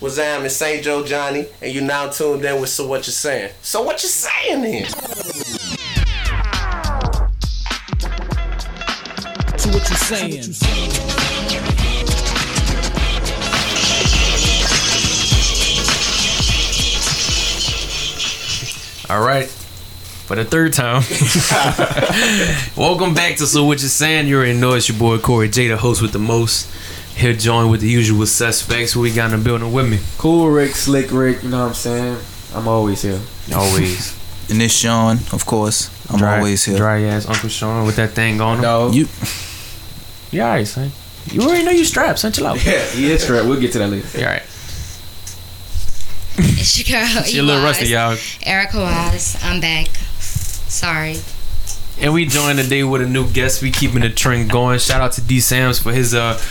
was I'm in Saint Joe Johnny, and you now tuned in with So What You Saying. So what you saying then? So what you saying? All right, for the third time. Welcome back to So What You Saying. You already know it's your boy Corey J, the host with the most. Here joined with the usual suspects. Who we got in the building with me? Cool Rick, Slick Rick, you know what I'm saying? I'm always here. Always. And it's Sean, of course. I'm always here. Dry ass Uncle Sean with that thing going on. No. You alright, son? You already know you strapped, son. Chill out. Yeah, he is strapped. We'll get to that later. You alright? It's your girl. She a little rusty, y'all. Erica Wallace. I'm back. Sorry. And we joined today with a new guest. We keeping the trend going. Shout out to D Sams for his shout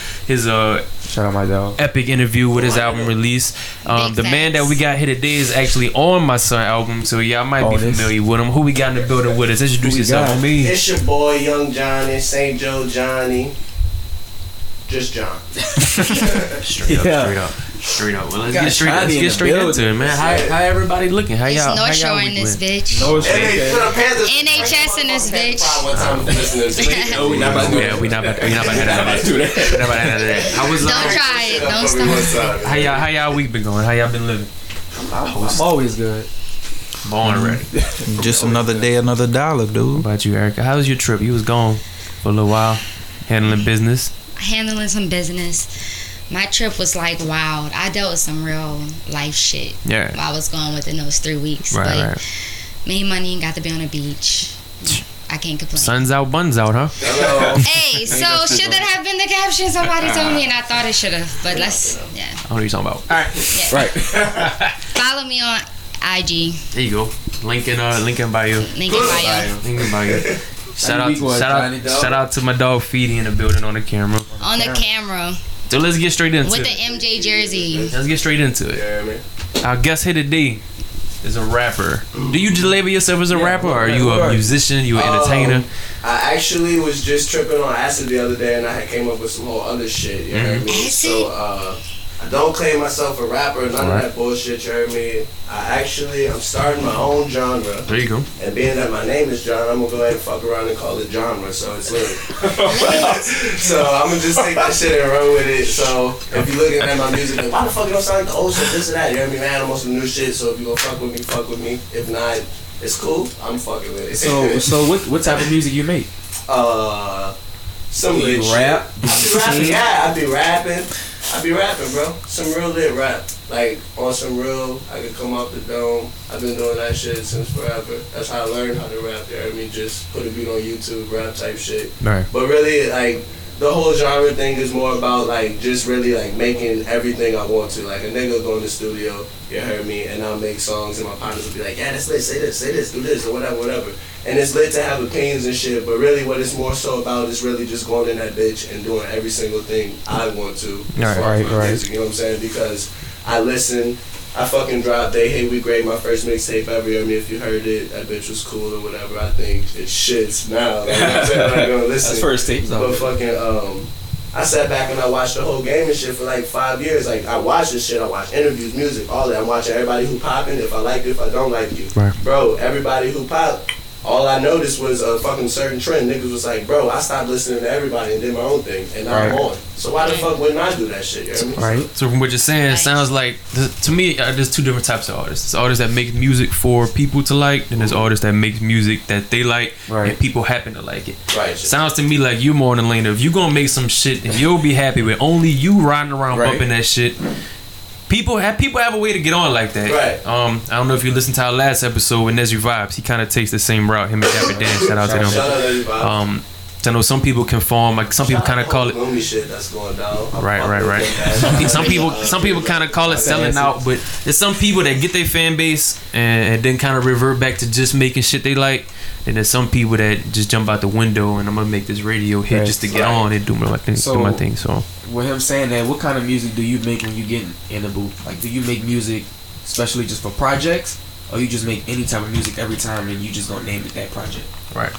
out my dog. Epic interview with his album release. The man that we got here today is actually on my son album, so y'all might be familiar with him. Who we got in the building with us? Introduce yourself, homie. It's your boy Young John and Saint Joe Johnny. Just John. Straight up. Well, let's get straight into it, man. How everybody looking? How y'all? It's North Shore in this bitch. NHS in this bitch. No, we not about to do that. Don't try it. Don't stop. How y'all week been going? How y'all been living? I'm always good. Born ready. Just another day, another dollar, dude. What about you, Erica? How was your trip? You was gone for a little while, handling some business. My trip was like wild. I dealt with some real life shit. Yeah. I was gone within those 3 weeks. Right, like, made money and got to be on the beach. I can't complain. Sun's out, buns out, huh? Hey, so should that have been the caption? Somebody told me and I thought it should have. But I don't know what you're talking about. All right. Yeah. Right. Follow me on IG. There you go. Link in bio. Shout out to my dog Feedy in the building on the camera. So let's get straight into it. With the MJ jersey. Let's get straight into it. Yeah, man. Our guest here today is a rapper. Do you just label yourself as a rapper, or are you a musician? You an entertainer? I actually was just tripping on acid the other day, and I had came up with some whole other shit. You heard me? So I don't claim myself a rapper. None of that bullshit. You heard me? I'm starting my own genre. There you go. And being that my name is John, I'm gonna go ahead and fuck around and call it genre, so it's lit. So I'm gonna just take that shit and run with it. So if you're looking at my music, like, why the fuck you don't sound like the old shit, this and that? You know what I mean? Man, I'm on some new shit. So if you gonna fuck with me. If not, it's cool. I'm fucking with it. So what type of music you make? Some lit rap. I be rapping, bro. Some real lit rap. Like, on some real, I could come off the dome. I've been doing that shit since forever. That's how I learned how to rap there. I mean, just put a beat on YouTube, rap type shit. Right. But really, like, the whole genre thing is more about, like, just really, like, making everything I want to. Like, a nigga go in the studio, you heard me, and I'll make songs, and my partners will be like, yeah, that's lit, say this, do this, or whatever. And it's lit to have opinions and shit, but really what it's more so about is really just going in that bitch and doing every single thing I want to. Right. Music, you know what I'm saying? Because I listen, I fucking dropped They Hate We Great, my first mixtape ever. I mean, if you heard it, that bitch was cool or whatever. I think it shits now. Like, I'm not gonna listen. That's first tape. But fucking, I sat back and I watched the whole game and shit for like 5 years. Like, I watched this shit. I watched interviews, music, all that. I'm watching everybody who popping. If I like it, if I don't like you. Right. Bro, everybody who popped. All I noticed was a fucking certain trend. Niggas was like, bro, I stopped listening to everybody and did my own thing, and now I'm on. So why the fuck wouldn't I do that shit? You know what I mean? Right. So from what you're saying, it sounds like, to me, there's two different types of artists. There's artists that make music for people to like, and there's artists that make music that they like, and people happen to like it. Right. Sounds to me like you're more in the lane of, you're going to make some shit and you'll be happy with only you riding around bumping that shit. People have a way to get on like that. Right. I don't know if you listened to our last episode with Nezri Vibes. He kind of takes the same route. Him and Dapper Dan. Shout out to them. I know some people conform. Like some people kind of call it. Gloomy shit that's going down. Right. Some people kind of call it selling out, but there's some people that get their fan base and then kind of revert back to just making shit they like. And there's some people that just jump out the window and I'm gonna make this radio hit just to get on and do my thing. So with him saying that, what kind of music do you make when you get in the booth? Like, do you make music especially just for projects, or you just make any type of music every time and you just gonna name it that project? Right.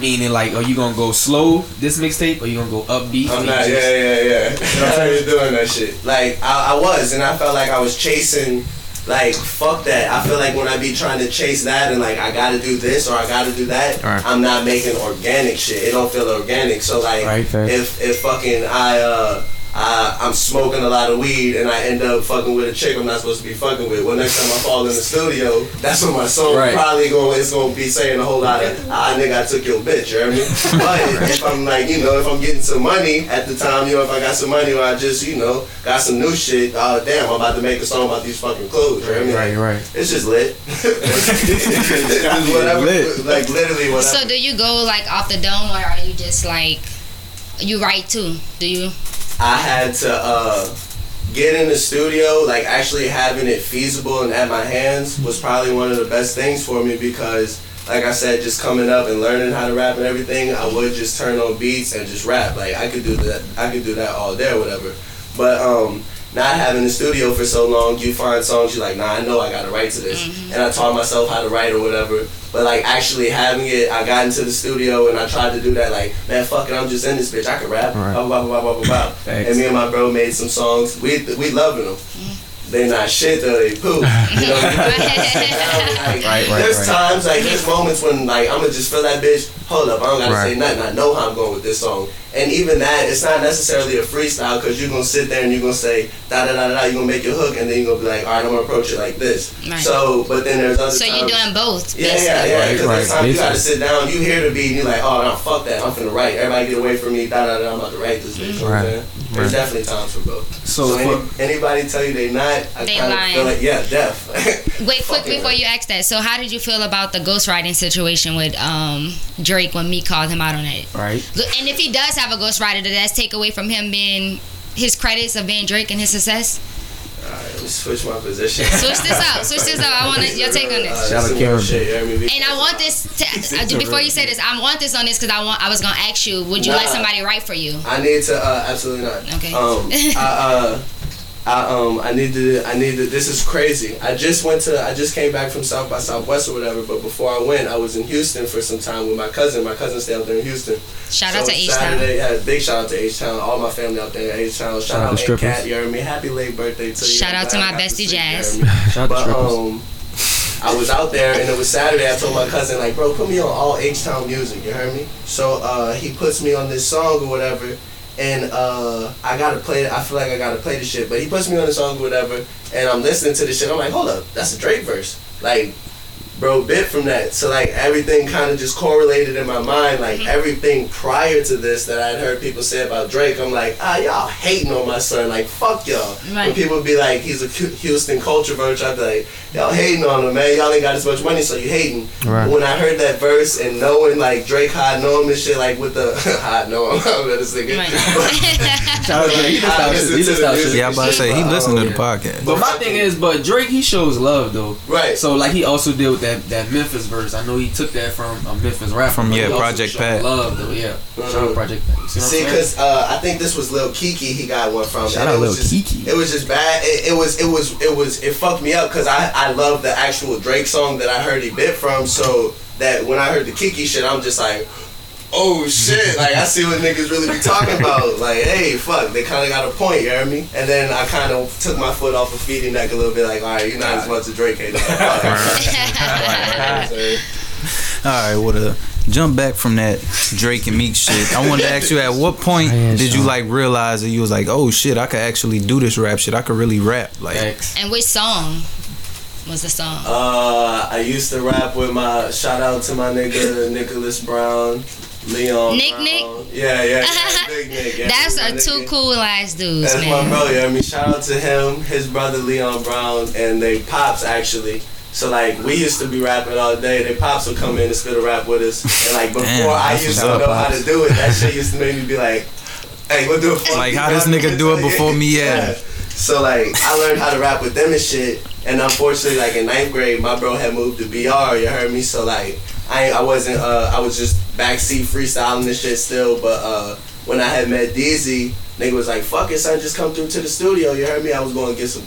Meaning, like, are you gonna go slow this mixtape, or you gonna go upbeat? I'm not. Yeah. I was doing that shit. Like, I was, and I felt like I was chasing. Like, fuck that. I feel like when I be trying to chase that and like I gotta do this or I gotta do that, right, I'm not making organic shit. It don't feel organic. So like, right, if fucking I'm smoking a lot of weed and I end up fucking with a chick I'm not supposed to be fucking with, well, next time I fall in the studio, that's what my song probably gonna be saying a whole lot of, ah, nigga, I took your bitch, you know what I mean? But if I'm like, you know, if I'm getting some money at the time, you know, if I got some money or I just, you know, got some new shit, oh, damn, I'm about to make a song about these fucking clothes, you know what I mean? Right. It's just lit. It's whatever, lit. Like, literally whatever. So do you go, like, off the dome, or are you just, like, you write, too? Do you... I had to get in the studio, like actually having it feasible and at my hands was probably one of the best things for me because, like I said, just coming up and learning how to rap and everything, I would just turn on beats and just rap. Like I could do that all day or whatever. But not having the studio for so long, you find songs you're like, nah, I know I gotta write to this. Mm-hmm. And I taught myself how to write or whatever. But like actually having it, I got into the studio and I tried to do that. Like, man, fuck it, I'm just in this bitch. I can rap. Right. Blah, blah, blah. And me and my bro made some songs. We loving them. They not shit though. They poop. You know what I mean? Like, there's times like there's moments when like I'ma just feel that bitch. Hold up, I don't gotta say nothing. I know how I'm going with this song. And even that, it's not necessarily a freestyle because you're gonna sit there and you're gonna say da da da da. You're gonna make your hook and then you're gonna be like, all right, I'm gonna approach it like this. Right. So, but then there's other. So times, you're doing both. Yeah. Because there's times you gotta sit down. You hear the beat and you're like, oh no, fuck that. I'm finna write. Everybody get away from me. Da da da. I'm about to write this bitch. Right. There's definitely times for both. So anybody tell you they not, they lying. Feel like, yeah, deaf. Wait, quick before you ask that. So how did you feel about the ghostwriting situation with Drake when Meek called him out on it? Right. And if he does have a ghostwriter, does that take away from him being his credits of being Drake and his success? Alright, let me switch my position. Switch this up. I want your take on this. And I want this to, before you say this, I want this on this because I was gonna ask you, would you let somebody write for you? I need to. Absolutely not. Okay. I needed. This is crazy. I just came back from South by Southwest or whatever. But before I went, I was in Houston for some time with my cousin. My cousin stayed out there in Houston. Shout out to H Town. Big shout out to H Town. All my family out there in H Town. Shout out to Cat, Jeremy. Happy late birthday to you. Shout out to my bestie Jazz. Shout out to Strippers. I was out there and it was Saturday. I told my cousin, like, bro, put me on all H Town music. You heard me? So he puts me on this song or whatever. And I gotta play this shit. But he puts me on the song or whatever, and I'm listening to this shit. I'm like, hold up, that's a Drake verse. Like, bro, bit from that. So, like, everything kind of just correlated in my mind. Like, everything prior to this that I'd heard people say about Drake, I'm like, y'all hating on my son. Like, fuck y'all. Right. When people be like, he's a Houston culture vulture, I'd be like, y'all hating on him, man. Y'all ain't got as much money, so you hating. Right. When I heard that verse and knowing, like, Drake hiding on him and shit, like, with the, I know I'm not this nigga. Yeah, I'm about to say, he listened to the podcast. But my thing is, but Drake, he shows love, though. Right. So, like, he also did with that Memphis verse. I know he took that from a Memphis rapper from Project Pat. Love though, Project Pat. See, because I think this was Lil Kiki. He got one from. Shout out Lil Kiki. It was just bad. It fucked me up because I love the actual Drake song that I heard he bit from. So that when I heard the Kiki shit, I'm just like, oh shit! Like I see what niggas really be talking about. Like, hey, fuck, they kind of got a point. You know what I mean? And then I kind of took my foot off of Feedy neck a little bit. Like, all right, you're not as much a Drake hater. All right, what a jump back from that Drake and Meek shit. I wanted to ask you, at what point did you like realize that you was like, oh shit, I could actually do this rap shit. I could really rap. Like, and which song was the song? I used to rap with my shout out to my nigga Nicholas Brown. Leon Nick Brown. Nick? Yeah. Big Nick. Yeah. That's our two cool ass dudes. That's man. My brother. Yeah. I mean, shout out to him, his brother Leon Brown, and they pops actually. So like we used to be rapping all day. Their pops would come in and spit a rap with us. And like before I used to know how to do it, that shit used to make me be like, hey, we'll do it for like how this nigga do it before me, yeah. So like I learned how to rap with them and shit. And unfortunately, like in 9th grade, my bro had moved to BR, you heard me? So like I wasn't I was just backseat freestyling this shit still, but when I had met DZ, nigga was like, fuck it, son, just come through to the studio, you heard me? I was going to get some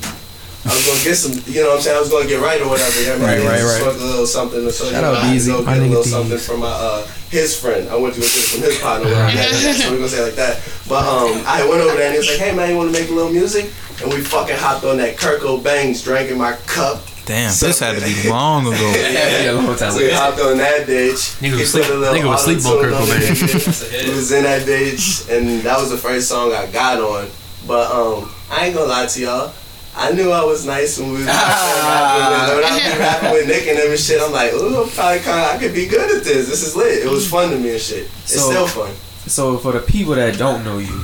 I was gonna get some, you know what I'm saying, I was gonna get right or whatever. You know what I mean? Right. Smoke a little something, so shout out DZ. I had to go get a little something from my his friend. I went to a drink from his partner. So we're gonna say it like that. But I went over there and he was like, "Hey man, you wanna make a little music?" And we fucking hopped on that Kirko Bangs, drinking my cup. Damn, something. This had to be long ago. Yeah, a long time. So we hopped on that bitch. Nigga was sleepwalker on Kirko. It was in that bitch, and that was the first song I got on. But I ain't gonna lie to y'all. I knew I was nice when we was when I was rapping with Nick and them shit. I'm like, ooh, I'm probably I could be good at this. This is lit. It was fun to me and shit. It's still fun. So for the people that don't know you,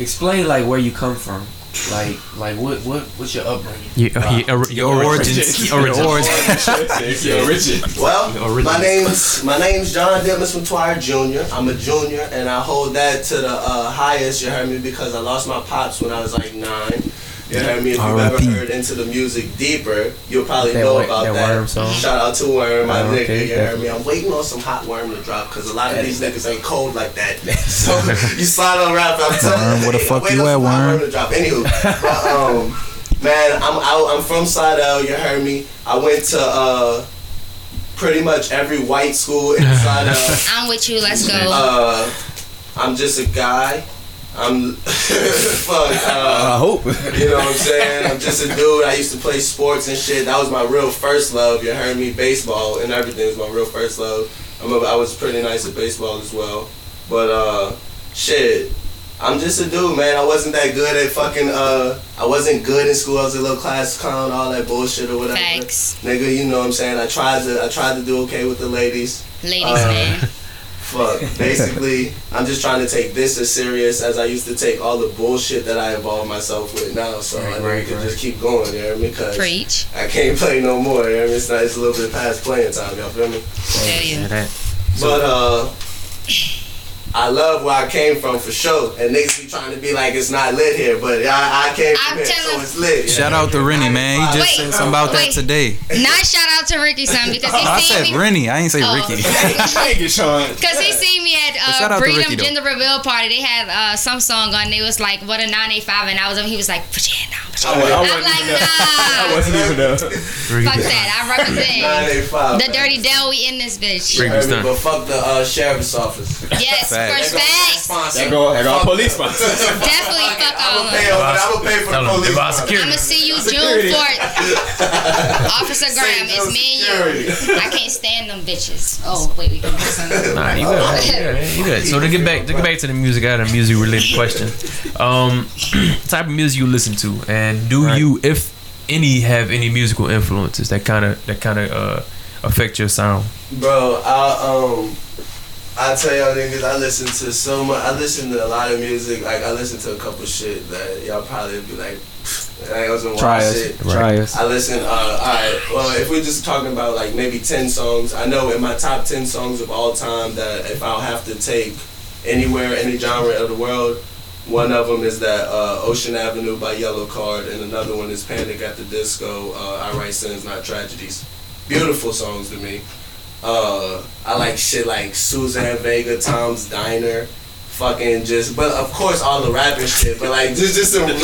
explain like where you come from, like what's your upbringing? Your origins. Well, my name's John Dittlis McTwire Jr. I'm a junior and I hold that to the highest. You heard me, because I lost my pops when I was like 9. You know what I mean? If you've ever heard Into the Music Deeper, you'll probably know about that. Shout out to Worm, my nigga. Okay, you heard me? I'm waiting on some hot Worm to drop, because a lot of these niggas ain't cold like that. So you slide on rap. I'm telling you, where the fuck you at, Worm? To drop. Anywho, but, man, I'm from Slidell. You heard me? I went to pretty much every white school in Slidell. I'm with you. Let's go. I'm just a guy. I hope. You know what I'm saying? I'm just a dude. I used to play sports and shit. That was my real first love. You heard me? Baseball and everything was my real first love. I remember I was pretty nice at baseball as well. But, shit, I'm just a dude, man. I wasn't that good at fucking, I wasn't good in school. I was a little class clown, all that bullshit or whatever. Thanks. Nigga, you know what I'm saying? I tried to do okay with the ladies. Man. Fuck. Basically, I'm just trying to take this as serious as I used to take all the bullshit that I involve myself with now. So I can just keep going, you know what I mean? Because I can't play no more, you know what I mean? It's nice, a little bit past playing time, y'all feel me? Yeah. But I love where I came from for sure. And niggas be trying to be like it's not lit here, but I came from here, so it's lit. Shout out to Rennie, man. He just said something about that today. Not shout out to Ricky, son, because he seen me. I said Rennie. I ain't say Ricky. Thank you, Sean. Because he seen me at Freedom Gender Reveal Party. They had some song on. It was like, "What a 985," and I was over. He was like, "Put your hand down." I'm like, nah. I wasn't even there. Fuck that. I represent the Dirty Dell. We in this bitch. But fuck the sheriff's office. Yes. First facts. They go police sponsor. Definitely fuck all of them. I would pay for the police sponsor. I'm gonna see you June 4th. Officer Graham, it's me and you. I can't stand them bitches. Oh wait, we can do something. Nah, you good. You good. So to get back to the music, I had a music related question. Type of music you listen to, and do you, if any, have any musical influences that kind of affect your sound? Bro, I tell y'all niggas, I listen to so much. I listen to a lot of music. Like, I listen to a couple shit that y'all probably be like, I was gonna watch shit. Try us. I listen, alright, well, if we're just talking about like maybe 10 songs, I know in my top 10 songs of all time that if I'll have to take anywhere, any genre of the world, one of them is that Ocean Avenue by Yellow Card, and another one is Panic at the Disco, I Write Sins, Not Tragedies. Beautiful songs to me. I like shit like Suzanne Vega, Tom's Diner, fucking just, but of course all the rapping shit, but like there's just some real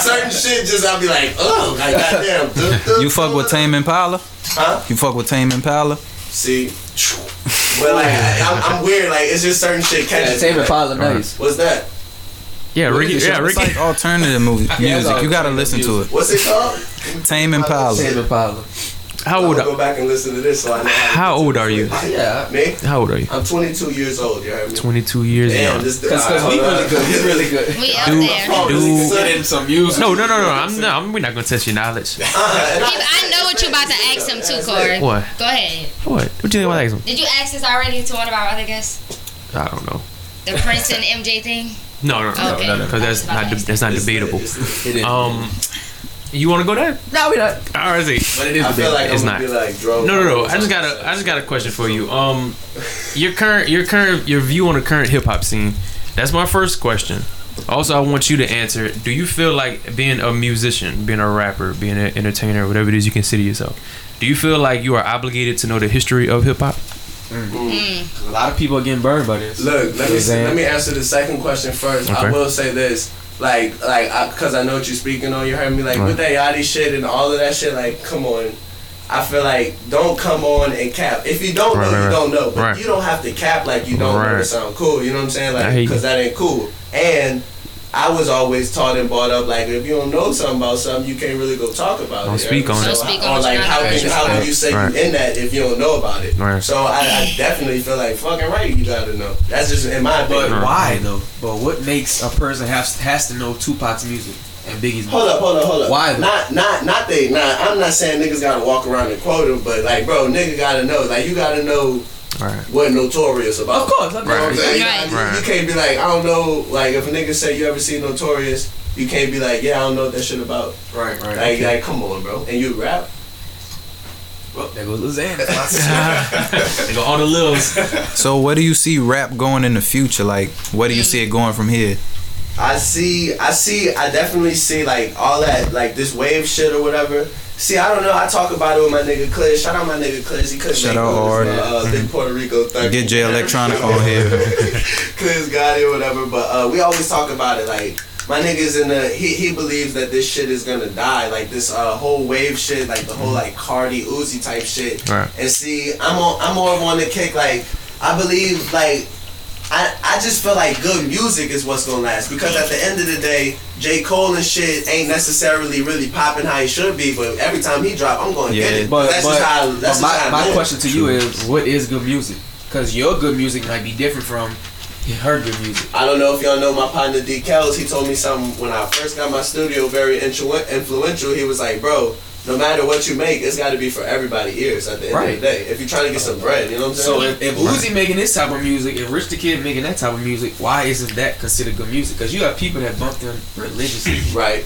certain shit just I'll be like, oh, like goddamn. You fuck with Tame Impala? Huh? You fuck with Tame Impala? See, but like I'm weird, like it's just certain shit catches. Tame Impala, nice. What's that? Yeah, Ricky. It's like alternative music. You gotta listen to it. What's it called? Tame Impala. Tame Impala. How old? Go back and listen to this. So I know how old are you? Yeah, me. How old are you? I'm 22 years old. You heard me? 22 years old. Because we really good. He's really good. We out there. Dude, get in some music. No. We're not gonna test your knowledge. I know what you about to ask him too, Corey. What? Go ahead. What you want to ask him? Did you ask this already to one of our other guests? I don't know. The Prince and MJ thing. No. Because that's not debatable. It is. You want to go there? No, we don't. RZ. But it is. I feel like it's not. Be like no. I just got a question for you. Your view on the current hip hop scene. That's my first question. Also, I want you to answer it. Do you feel like being a musician, being a rapper, being an entertainer, whatever it is you consider yourself, do you feel like you are obligated to know the history of hip hop? A lot of people are getting burned by this. Look, let me answer the second question first. Okay. I will say this. Like, because I know what you're speaking on, you heard me, like, right. With that Yachty shit and all of that shit, like, come on. I feel like, don't come on and cap. If you don't know, you don't know. But you don't have to cap like you don't know to sound cool, you know what I'm saying? Like, because that ain't cool. And I was always taught and brought up, like, if you don't know something about something, you can't really go talk about it. Don't speak on it. Like, how do you say you in that if you don't know about it? Right. So I definitely feel like, fucking right, you gotta know. That's just in my opinion. But why, though? But what makes a person has to know Tupac's music? And Biggie's hold up. Why? I'm not saying niggas gotta walk around and quote him, but like, bro, nigga gotta know. Like, you gotta know what Notorious about. Of course, I'm You can't be like, I don't know. Like, if a nigga say you ever seen Notorious, you can't be like, yeah, I don't know what that shit about. Right. Like, come on, bro. And you rap. Well, there goes Lizanne. There go all the Lils. So, where do you see rap going in the future? Like, where do you see it going from here? I definitely see, like, all that, like, this wave shit or whatever. See, I don't know. I talk about it with my nigga Cliz. Shout out my nigga Cliz. He couldn't shout make out this, big Puerto Rico thug. Get J Electronic on here. Cliz got it, whatever. But we always talk about it. Like, my nigga's he believes that this shit is gonna die. Like, this whole wave shit, like, the whole, like, Cardi, Uzi type shit. Right. And see, I'm more on the kick. Like, I believe, like, I just feel like good music is what's gonna last, because at the end of the day, J. Cole and shit ain't necessarily really popping how he should be, but every time he drop, I'm gonna get it. But my question to you is, what is good music? Because your good music might be different from her good music. I don't know if y'all know my partner D. Kells. He told me something when I first got my studio, very influential. He was like, bro, no matter what you make, it's got to be for everybody's ears at the end of the day. If you're trying to get some bread, you know what I'm saying? So if Uzi making this type of music, if Rich the Kid making that type of music, why isn't that considered good music? Because you have people that bump them religiously. Right.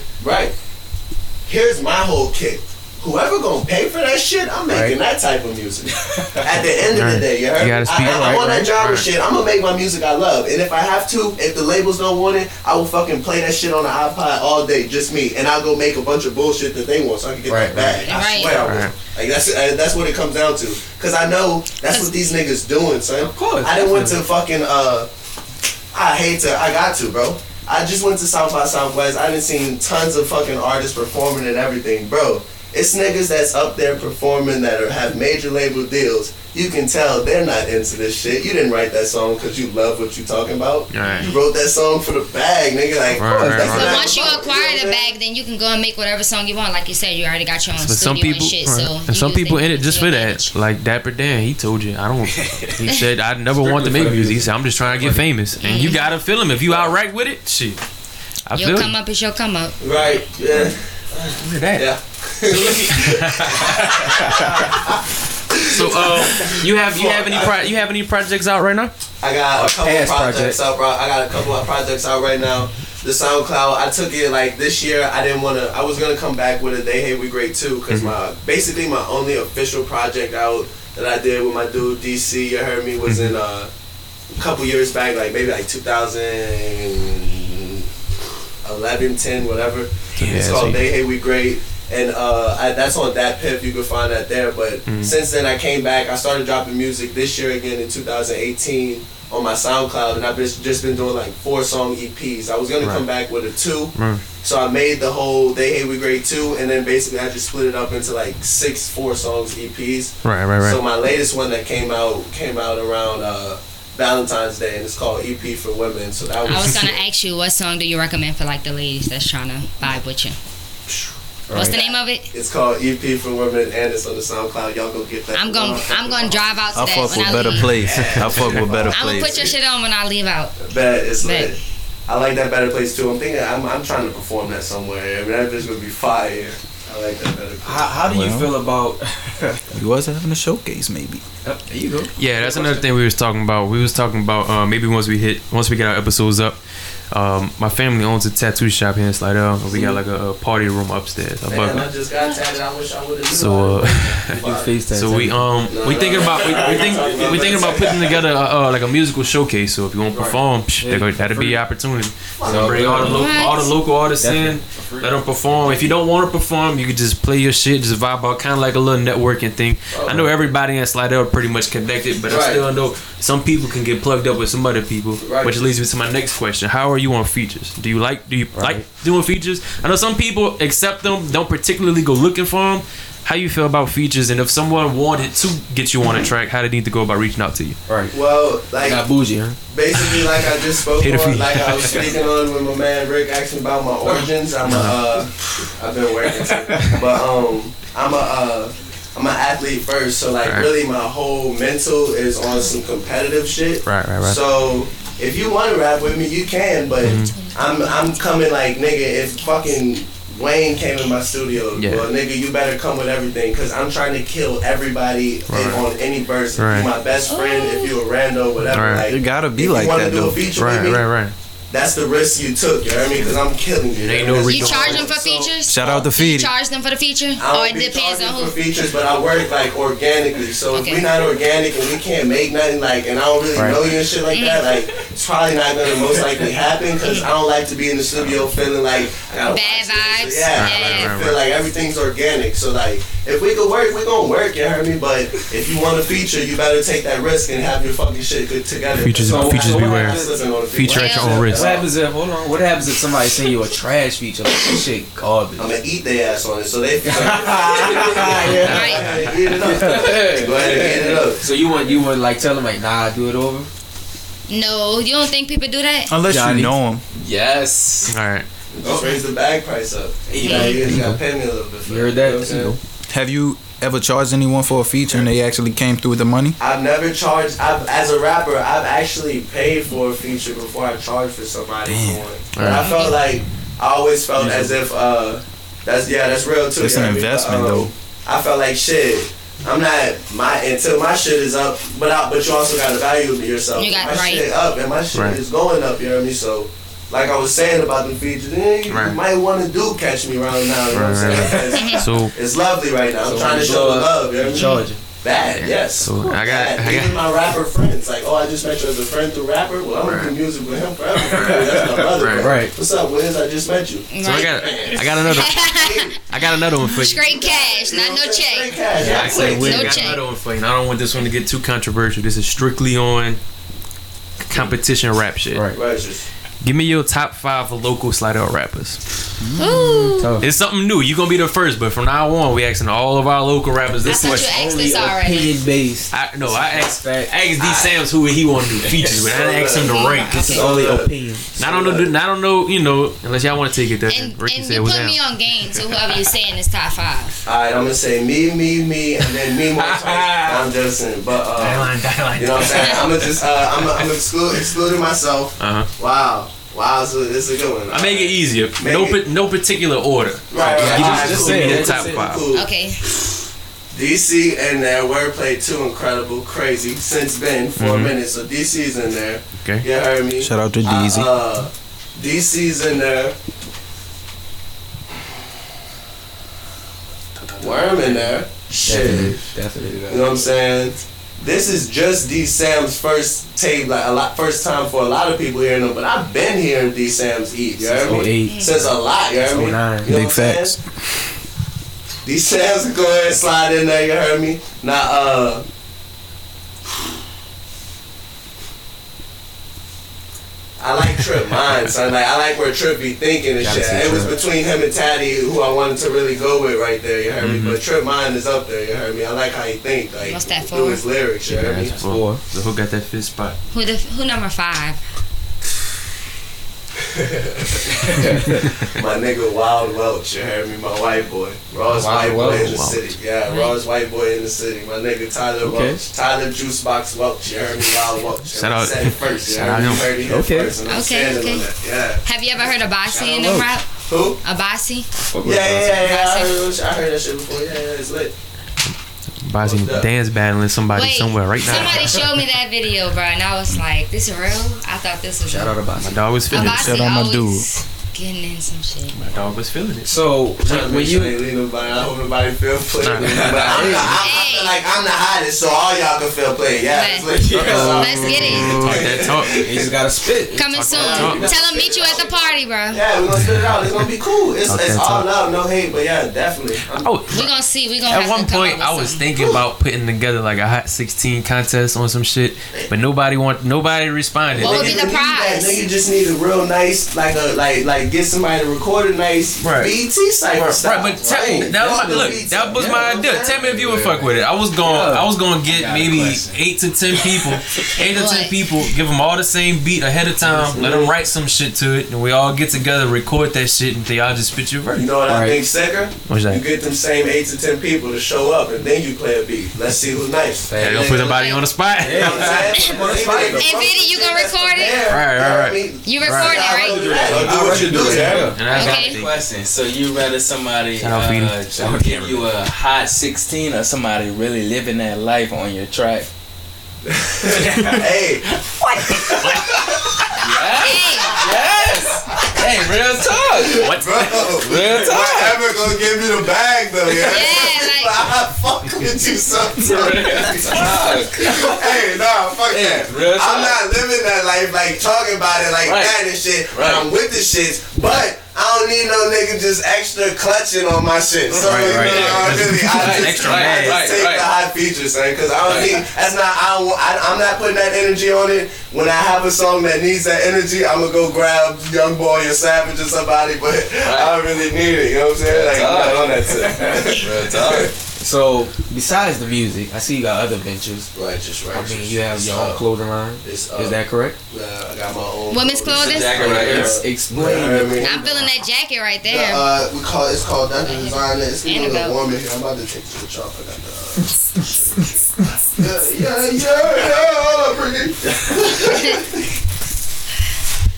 Here's my whole kick. Whoever gonna pay for that shit, I'm making that type of music. At the end of the day, you heard me? I'm on that genre shit. I'm gonna make my music I love. And if I have to, if the labels don't want it, I will fucking play that shit on the iPod all day, just me. And I'll go make a bunch of bullshit that they want so I can get that bag. I swear I will. Like, that's what it comes down to. Because I know that's what these niggas doing, son. Of course. I didn't want to fucking, I got to, bro. I just went to South by Southwest. I done seen tons of fucking artists performing and everything, bro. It's niggas that's up there performing that have major label deals. You can tell they're not into this shit. You didn't write that song because you love what you talking about. Right. You wrote that song for the bag, nigga. Like, So once you acquire the bag, then you can go and make whatever song you want. Like you said, you already got your own studio and shit. And some people in it just for that. Like Dapper Dan, he told you, he said, I never want to make music. He said, I'm just trying to get famous. And you got to feel him. If you outright with it, shit. You'll come up, it's your come up. Right, yeah. Look at that. Yeah. So you have any projects out right now? I got a couple of projects out. I got a couple of projects out right now. The SoundCloud, I took it like this year. I was gonna come back with a They Hate We Great Too, because my only official project out that I did with my dude DC, you heard me, was in a couple years back, like maybe like 2011, 10, whatever. Yeah, it's called They Hate We Great. And that's on that Piff. You can find that there. But since then, I came back. I started dropping music this year again in 2018 on my SoundCloud, and I've just been doing like 4-song EPs. I was gonna come back with a 2, so I made the whole They Hate We Great 2, and then basically I just split it up into like 6 4-song EPs. Right. So my latest one that came out around Valentine's Day, and it's called EP for Women. So that was. I was gonna ask you, what song do you recommend for like the ladies that's trying to vibe with you? What's the name of it? It's called EP for Women, and it's on the SoundCloud. Y'all go get that. I'm gonna drive out today. I fuck with Better Place. I'm gonna put your shit on when I leave out. Bet it's lit. I like that Better Place too. I'm thinking I'm trying to perform that somewhere. I mean, that bitch gonna be fire. I like that Better Place. How do you feel about? You was having a showcase, maybe. Oh, there you go. Yeah, that's another thing we was talking about. We was talking about maybe once we get our episodes up. My family owns a tattoo shop here in Slidell, and we got like a party room upstairs. I just got tatted. I wish I would have. So we thinking about putting together like a musical showcase. So if you want to perform, that'll be an opportunity. So bring all the local artists in, let them perform. If you don't want to perform, you can just play your shit, just vibe out, kind of like a little networking thing. I know everybody in Slidell pretty much connected, but I still know some people can get plugged up with some other people, which leads me to my next question: How are you on features? Do you like doing features? I know some people accept them, don't particularly go looking for them. How you feel about features, and if someone wanted to get you on a track, how they need to go about reaching out to you? Right. Well, like, got bougie, huh? Basically, like I just spoke on, like I was speaking on when my man Rick asked me about my origins. I've been working, but I'm an athlete first, so like really my whole mental is on some competitive shit. Right. So if you want to rap with me, you can, but I'm coming like, nigga, if fucking Wayne came in my studio, well, nigga, you better come with everything, because I'm trying to kill everybody on any verse. If you're my best friend, if you're a rando, whatever. Like, you gotta be like that, though. If you want to do a feature with me, that's the risk you took, you know what I mean? Because I'm killing you. You charge them for features? Shout out to Feedy. You charge them for the feature? Or it depends on who. For features, but I work like organically. So if we're not organic and we can't make nothing, like, and I don't really know you and shit like that, like, it's probably not gonna most likely happen, because I don't like to be in the studio feeling like I gotta bad vibes. So I feel like everything's organic. So like, if we could work, we gonna work, you heard me? But if you want a feature, you better take that risk and have your fucking shit good together. Features beware. Feature at your own risk. What happens if somebody send you a trash feature? Like, this shit garbage. I'm gonna eat their ass on it, so they. Eat it up. Go ahead and eat it up. So you wouldn't like tell them like, nah, do it over? No, you don't think people do that? Unless Johnny. You know them. Yes. All right. Just raise the bag price up. You gotta pay me a little bit. You heard that? You know. Have you ever charged anyone for a feature and they actually came through with the money? I've never charged. As a rapper, I've actually paid for a feature before I charged for somebody. Damn. For one. Right. I always felt as if that's real too. It's an investment though. I felt like shit. Until my shit is up, but you also got to value it yourself. You got shit up, and my shit is going up. You know what I mean? So, like I was saying about them features, you might want to do catch me around now. You know what I'm saying? So it's lovely right now. I'm trying to show love. You know what I mean? Bad, yes. So even my rapper friends, like, I just met you as a friend through rapper. Well, I'm gonna do music with him forever. That's my brother. Right. What's up, Wiz? I just met you. So I got another one for you. Straight cash, not no check. Straight cash. Yeah, I said Wiz. I got another one for you. And I don't want this one to get too controversial. This is strictly on competition rap shit. Right. Give me your top 5 local Slidell rappers. Ooh. It's something new. You're going to be the first, but from now on, we're asking all of our local rappers this question. I thought you asked only this already. Based. I asked D Sams who he want to do features with. I didn't ask him to rank. This is only opinion. I don't know, you know, unless y'all want to take it there. And you put me on game to whoever you say in this top 5. All right, I'm going to say me, and then me more twice. I'm just saying, but, you know what I'm saying? I'm going to just, I'm excluding myself. Wow, so this is a good one. I make it easier. No particular order. Right. Just give me the top 5. Cool. Okay. DC in there. Wordplay too incredible, crazy. Since then, 4 minutes. So DC's in there. Okay. You heard me. Shout out to DZ. DC's in there. Worm in there. Shit. Definitely. You know what I'm saying? This is just D Sam's first tape, like first time for a lot of people hearing him, but I've been hearing D Sam's eat, you know what I mean? Since a lot, you know what I mean? Big facts. D Sam's go ahead and slide in there, you heard me? Now, I like Trip Mine, son. Like, I like where Trip be thinking and shit. It was between him and Taddy who I wanted to really go with right there, you heard me? But Trip Mine is up there, you heard me? I like how he think, like, what's that for? Through his lyrics, you heard me? That's 4. So who got that 5th spot? Who number 5? My nigga Wild Welch, you heard me? My white boy. Raw's white boy in the city. Yeah, Raw's white boy in the city. My nigga Tyler Welch. Tyler Juicebox Welch, you heard me? Wild Welch. Shout out. Said it first, you heard me? Heard it first, and I'm standing on that. Yeah. Have you ever heard Abasi in the rap? Who? Abasi? Yeah. I heard that shit before. Yeah, it's lit. Abasi dance battling somebody somewhere right now. Somebody showed me that video, bro, and I was like, "This is real." I thought this was real. Shout out Abasi. My dog was finished. Shout out my dude. getting in some shit. My dog was feeling it. So when you ain't leaving, but I hope nobody feel played. But I feel like I'm the hottest, so all y'all can feel played. Yeah, let's get it. Talk that talk. You just gotta spit. Coming soon. Tell him meet you at the party, bro. Yeah, we are gonna spit it out. It's gonna be cool. It's all love, no hate. But yeah, definitely. We gonna see. We gonna. At one point, I was thinking about putting together like a hot 16 contest on some shit, but nobody responded. What would be the prize? Nigga just need a real nice like get somebody to record a nice BT site. Right, but that was my idea. Tell me if you would fuck with it. I was gonna get maybe 8 to 10 people, 8 to 10 people, give them all the same beat ahead of time, let them write some shit to it, and we all get together, record that shit, and they all just spit your verse. You know what I think, sicker? What's that? You get them same 8 to 10 people to show up, and then you play a beat. Let's see who's nice. They gonna put somebody on the spot. Yeah, and Feedy, you gonna record it? Right. You recorded, right? I would do that. And I got a question. So you rather somebody give you a hot 16 or somebody really living that life on your track? Hey. What? Yes. Hey, real talk. What? Bro, real talk. Whatever gonna give you the bag though, yeah? Yeah, like I fuck with you sometimes. Hey, nah, fuck that. Real talk. I'm not living that life, like talking about it like that and shit. Right. I'm with the shit, but I don't need no nigga just extra clutching on my shit. So I just take the hot features, son, because I don't need. That's not. I'm not putting that energy on it. When I have a song that needs that energy, I'm gonna go grab Young Boy or Savage or somebody. But I don't really need it. You know what I'm saying? Like I'm on that shit. So besides the music, I see you got other ventures. You have your own clothing line. Is that correct? I got my own women's clothing. Explain. I'm feeling that jacket right there. It's called Dungeon Design. It's a little warm in here. I'm about to take you to chocolate. Hold up, Brittany.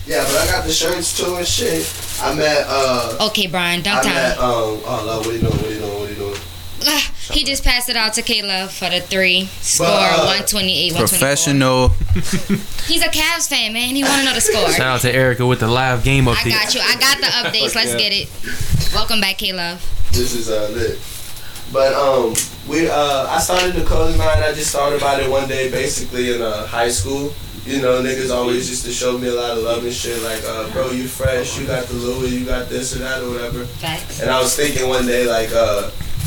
Yeah, but I got the shirts too and shit. I met. Okay, Brian. Downtown. What are you doing? He just passed it out to Kayla for the 3 score, 128, 124. Professional. He's a Cavs fan, man. He want to know the score. Shout out to Erica with the live game update. I got you. I got the updates. Let's get it. Welcome back, Kayla. This is lit. But I started the clothing line. I just thought about it one day, basically in high school. You know, niggas always used to show me a lot of love and shit. Like, bro, you fresh. You got the Louis. You got this or that or whatever. Facts. And I was thinking one day, like,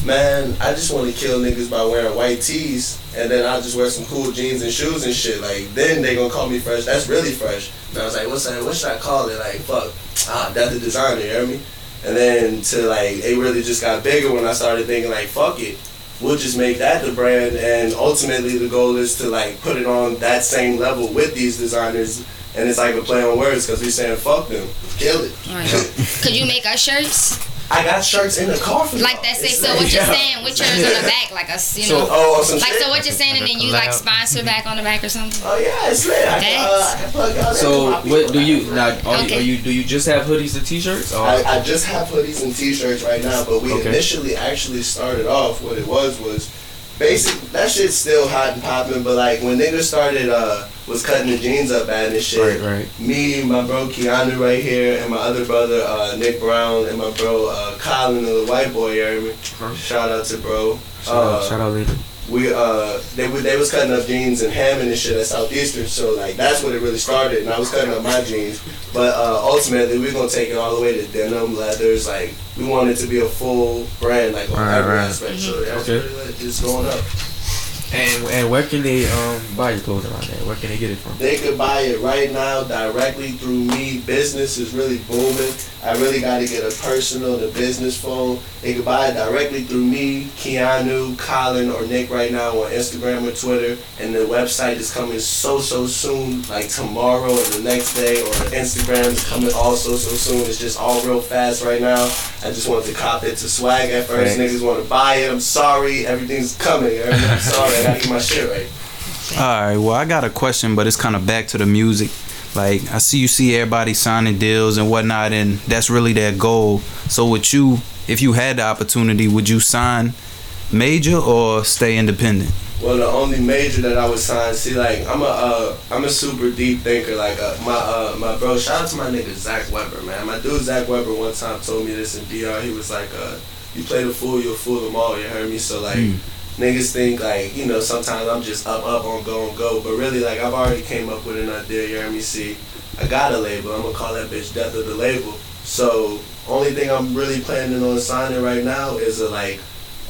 man, I just want to kill niggas by wearing white tees, and then I'll just wear some cool jeans and shoes and shit. Like, then they gonna call me fresh. That's really fresh. And I was like, what should I call it? Like, fuck, that's the designer, you hear me? And then it really just got bigger when I started thinking, like, fuck it. We'll just make that the brand, and ultimately the goal is to, like, put it on that same level with these designers. And it's like a play on words, because we're saying, fuck them. Kill it. All right. Could you make us shirts? I got shirts in the car for like that. What yours on the back, like us, you know. So what you're saying, and then you like sponsor back on the back or something. Oh yeah, it's lit. I can plug y'all. So what do you now? Do you just have hoodies and t-shirts? I just have hoodies and t-shirts right now, but we initially actually started off. What it was basically that shit's still hot and popping, but like when niggas started was cutting the jeans up bad and shit. Right. Me, my bro Keanu right here, and my other brother Nick Brown, and my bro Colin, the white boy, Jeremy. Shout out to bro. Shout out later. We they was cutting up jeans and Hammond and shit at Southeastern, so like that's what it really started. And I was cutting up my jeans, but ultimately we're gonna take it all the way to denim, leathers. Like we want it to be a full brand, like on every aspect. So that's really just going up. And where can they buy your clothes around there? Where can they get it from? They could buy it right now directly through me. Business is really booming. I really got to get a personal to business phone. They could buy it directly through me, Keanu, Colin, or Nick right now on Instagram or Twitter. And the website is coming so soon, like tomorrow or the next day. Or Instagram is coming also so soon. It's just all real fast right now. I just wanted to cop it to swag at first. Thanks. Niggas want to buy it. I'm sorry. Everything's coming. I'm sorry. I gotta get my shit right. Alright, well I got a question, but it's kind of back to the music. Like I see everybody signing deals and whatnot, and that's really their goal. So would you, if you had the opportunity, would you sign major or stay independent? Well, the only major that I was signed, see, like, I'm a super deep thinker. Like, my bro, shout out to my nigga Zach Weber, man. My dude Zach Weber one time told me this in DR. He was like, you play the fool, you'll fool them all, you heard me? So, like, niggas think, like, you know, sometimes I'm just up, on go. But really, like, I've already came up with an idea, you heard me? See, I got a label. I'm going to call that bitch Death of the Label. So, only thing I'm really planning on signing right now is a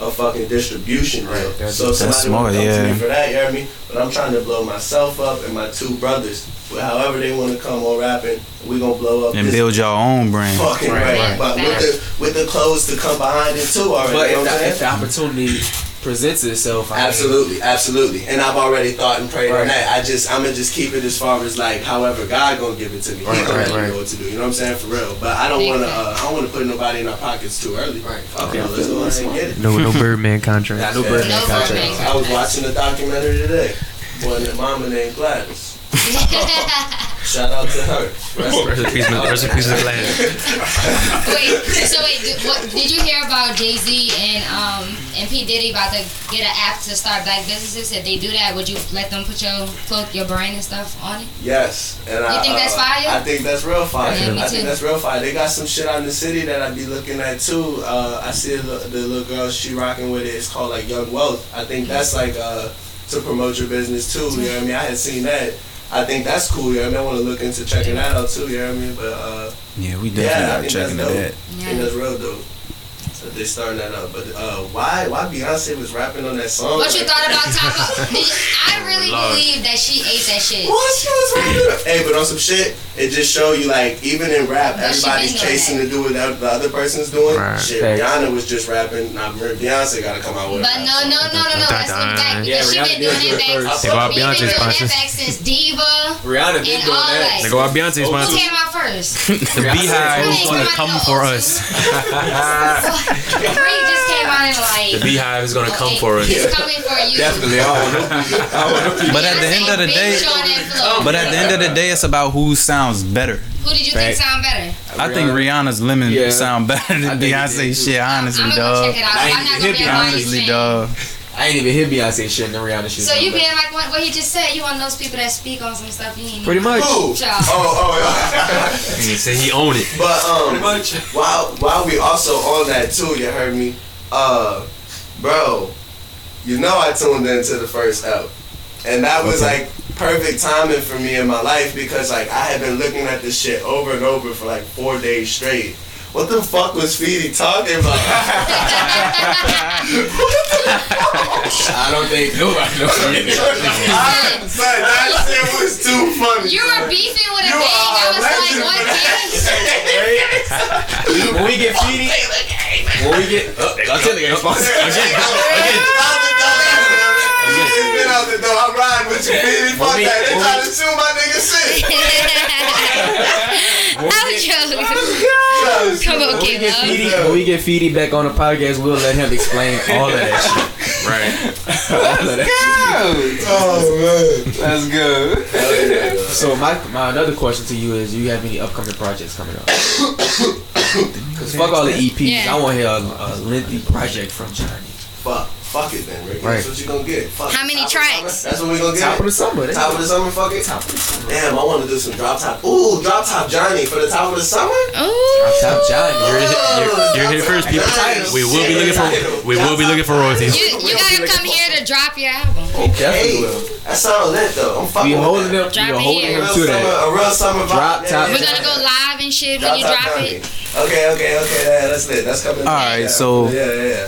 fucking distribution deal. Right. So somebody want to come to me for that, you hear me? But I'm trying to blow myself up and my two brothers. However they want to come on rapping, we gonna blow up and this build your own brand. Fucking right. But with the clothes to come behind it too already. But if the opportunity presents itself, absolutely. And I've already thought and prayed on that. I'm gonna just keep it as far as however God gonna give it to me. He gonna know what to do. You know what I'm saying? For real. But I don't wanna put nobody in our pockets too early. Right. Let's go ahead and get it. No Birdman contract. That's Birdman contract. I was watching a documentary today. Boy, the mama named Gladys. Shout out to her. Rest in peace to Gladys. Did you hear about Jay-Z and P. Diddy about to get an app to start black businesses? If they do that, would you let them put your brand and stuff on it? Yes. And you think that's fire? I think that's real fire. I think that's real fire. They got some shit out in the city that I be looking at too. I see the little girl, she rocking with it. It's called Young Wealth. I think that's to promote your business too, you know what I mean? I had seen that. I think that's cool, you know what I mean? I want to look into checking that out too, you know what I mean? But we definitely are checking that. I think that's real dope. So they're starting that up. But why Beyonce was rapping on that song? What you thought about Taco? I really believe that she ate that shit. What she was rapping? Hey, but on some shit, it just showed you even in rap, everybody's chasing to do what the other person's doing. Right. Shit, Rihanna was just rapping. Now Beyonce gotta come out with it. But no. That's in fact because she been doing that back. They go out Beyonce sponsors. Since Diva. Rihanna did doing that. They go out Beyonce sponsors. Who came out first? The Beehive was gonna come for us. Drake just came out and the Beehive is gonna come for us. He's coming for you. Definitely. But at the end of the day, it's about who sounds better. Who did you think sound better? I think Rihanna's Lemon sound better than Beyonce shit. Honestly, dog. Honestly, dog. I ain't even hear Beyonce shit and the Rihanna shit. So you being what he just said, you want those people that speak on some stuff you ain't. Pretty much. Oh. He said he owned it. But pretty much. While we also on that too, you heard me, bro. You know I tuned into the first L, and that was perfect timing for me in my life because I had been looking at this shit over and over for 4 days straight. What the fuck was Feedy talking about? What the fuck? I don't think nobody knows. That shit was too funny. You were beefing with a thing. I was what day? When we get Feedy, It's been out the door. I'm riding with you, Feedy. Fuck that. They trying to sue my nigga shit. When we get Feedy back on the podcast, we'll let him explain all of that shit. Right. Let's go. Oh man, that's good. So my another question to you is, do you have any upcoming projects coming up? Cause fuck all the EPs. Yeah. I want to hear a lengthy project from Johnny. Fuck it then, Rick. Right. That's what you gonna get. Fuck. How many tracks? That's what we gonna get. Top of the summer, fuck it. Top of the summer. Damn, I wanna do some drop top. Ooh, drop top Johnny for the top of the summer? Ooh. Drop top Johnny. You're here first, people. We will be looking for royalties. You gotta come here to drop your album. Okay. That sounds lit though. I'm fucking holding them. Drop it here. A real summer vibe. We're gonna go live and shit when you drop it. Okay. That's lit. That's coming. All right, so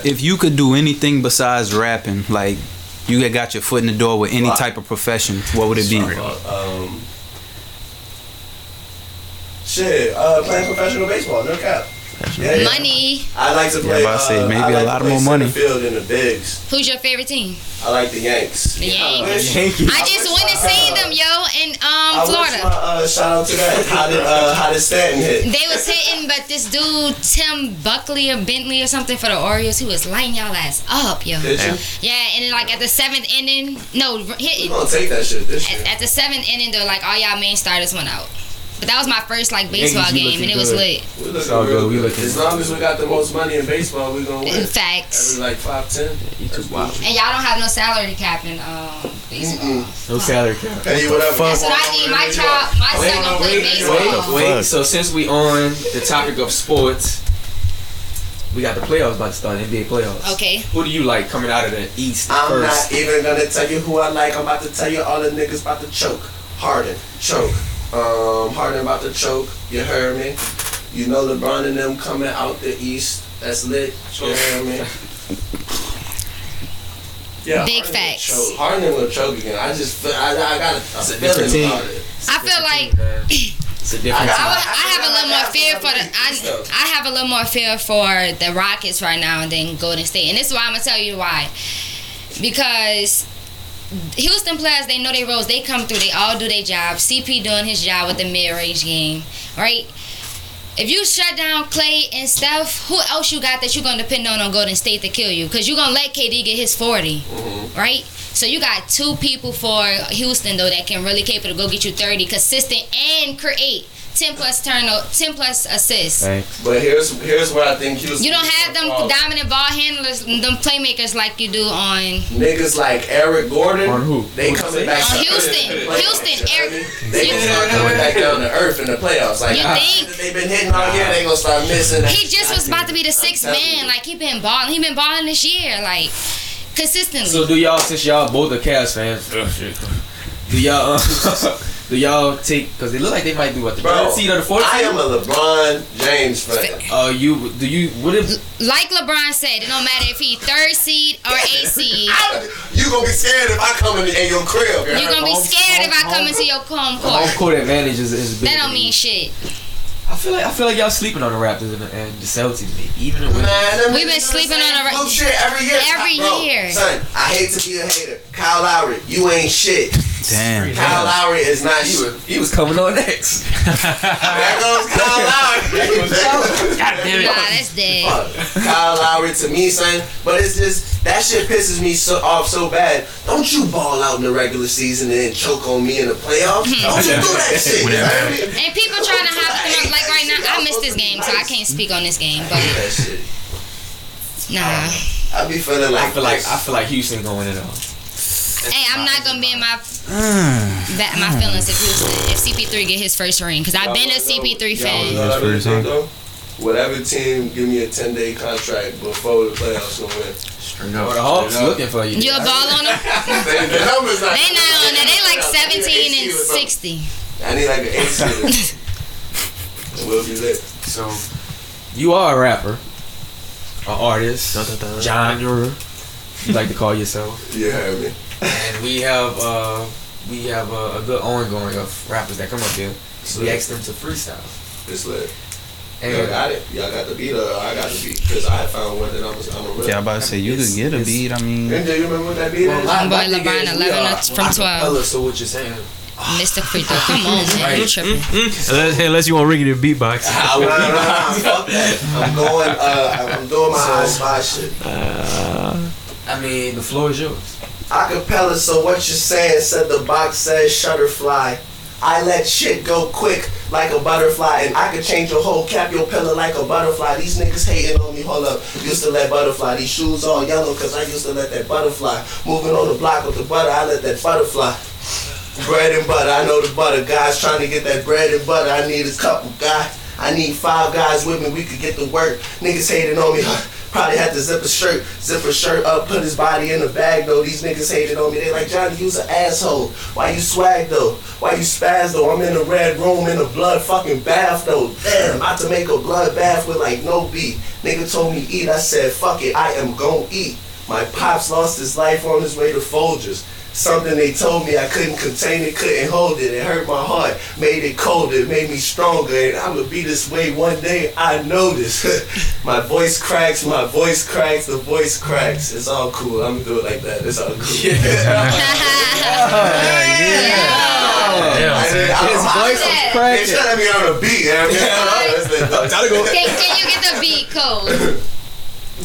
if you could do anything besides rapping, you had got your foot in the door with any type of profession, what would it be? Playing professional baseball, no cap. Money. I like to play. I say maybe a lot more money. Field in the bigs. Who's your favorite team? I like the Yanks. The Yankees. I just went and seen them, in Florida. Shout out to that. How did Stanton hit? They was hitting, but this dude Tim Buckley or Bentley or something for the Orioles, he was lighting y'all ass up, yo. Did you? Yeah, and then at the seventh inning, no. We're gonna take that shit this year. At the seventh inning, though, all y'all main starters went out. But that was my first like baseball game, and it was lit. It's all good. We looking. As long as we got the most money in baseball, we gonna win. Facts. Every like 5-10. You too wild. And y'all don't have no salary cap in baseball. No salary cap. Hey, what up? That's what I need. My child, my son gonna play baseball. Wait. So since we on the topic of sports, we got the playoffs about to start, NBA playoffs. Okay. Who do you like coming out of the East first? I'm not even gonna tell you who I like. I'm about to tell you all the niggas about to choke. Harden, choke. Harden about to choke. You heard me? You know LeBron and them coming out the East. That's lit. You heard me? Yeah. Big facts. Harden will choke again. I just feel, I got a feeling about it. I feel like... Man. I have a little more fear for the Rockets right now than Golden State, and this is why I'm gonna tell you why. Because Houston players, they know their roles. They come through. They all do their job. CP doing his job with the mid-range game, right? If you shut down Klay and Steph, who else you got that you're gonna depend on Golden State to kill you? Because you're gonna let KD get his 40, right? So you got two people for Houston, though, that can really capable to go get you 30, consistent and create. 10 plus assists. Thanks. But here's where I think Houston... You don't have them dominant ball handlers, them playmakers like you do on... Niggas like Eric Gordon. On who? They coming back to Houston, Eric. They coming back down to earth in the playoffs. Like, you think? They've been hitting all year, they gonna start missing. He just was about to be the sixth man. Like, he been balling. He been balling this year. Like... Consistently. So do y'all, since y'all both are Cavs fans, do y'all take, because they look like they might do what the third seed or the fourth seed? I am a LeBron James fan. Like LeBron said, it don't matter if he third seed or eighth seed. You gonna be scared if I come in your crib. Girl. You gonna be scared if I come into your home court. Home court advantage is big. That don't mean shit. I feel like y'all sleeping on the Raptors and the Celtics, even the women. We've been sleeping on the Raptors every year. Son, I hate to be a hater. Kyle Lowry, you ain't shit. Damn. Kyle Lowry is not shit. He was coming on next. There goes Kyle Lowry. God damn it. Nah, that's dead. Kyle Lowry to me, son. But it's just, that shit pisses me off so bad. Don't you ball out in the regular season and then choke on me in the playoffs. Don't you do that shit. And people trying to have like right now, I missed this game, so I can't speak on this game. But nah, I be feeling like I feel like Houston going in on. Hey, I'm not gonna be in my feelings if Houston, if CP3 get his first ring, because I've been a CP3 fan. Whatever team, give me a 10-day contract before the playoffs to win. Straight up. Or the Hawks looking for you. You a ball on them? The numbers not. They not on that. They like 17 and 60. I need like an 8-seed. We'll be lit. So, you are a rapper, an artist, genre, you like to call yourself. You heard me. And we have a good ongoing of rappers that come up here. So we ask them to freestyle. It's lit. And y'all got it. Y'all got the beat, or I got the beat, because I found one that I'm a real. Yeah, I'm about to say you could get a beat. I mean, MJ, you remember what that beat is? I'm by LeBron 11 from 12. So what you're saying? Mr. Frito, come on, man. You tripping. Unless you want Ricky to beatbox. I'm going, I'm doing my own spy shit. I mean, the floor is yours. Acapella, so what you saying? Said the box says Shutterfly. I let shit go quick like a butterfly, and I could change your whole cap, your pillow like a butterfly. These niggas hating on me, hold up. Used to let butterfly. These shoes all yellow, cause I used to let that butterfly. Moving on the block with the butter, I let that butterfly. Bread and butter, I know the butter. Guys trying to get that bread and butter. I need a couple guys. I need 5 guys with me. We could get to work. Niggas hating on me. Probably had to zip a shirt up, put his body in the bag though. These niggas hated on me. They like, Johnny, you's an asshole. Why you swag though? Why you spaz though? I'm in the red room in a blood fucking bath though. Damn, I to make a blood bath with like no beat. Nigga told me eat, I said fuck it, I am gon' eat. My pops lost his life on his way to Folgers. Something they told me I couldn't contain it, couldn't hold it. It hurt my heart, made it colder, it made me stronger. And I'm gonna be this way one day, I know this. My voice cracks, the voice cracks. It's all cool, I'm gonna do it like that. It's all cool. Yeah. His voice is cracking. They trying to be on a beat. Can you get the beat code?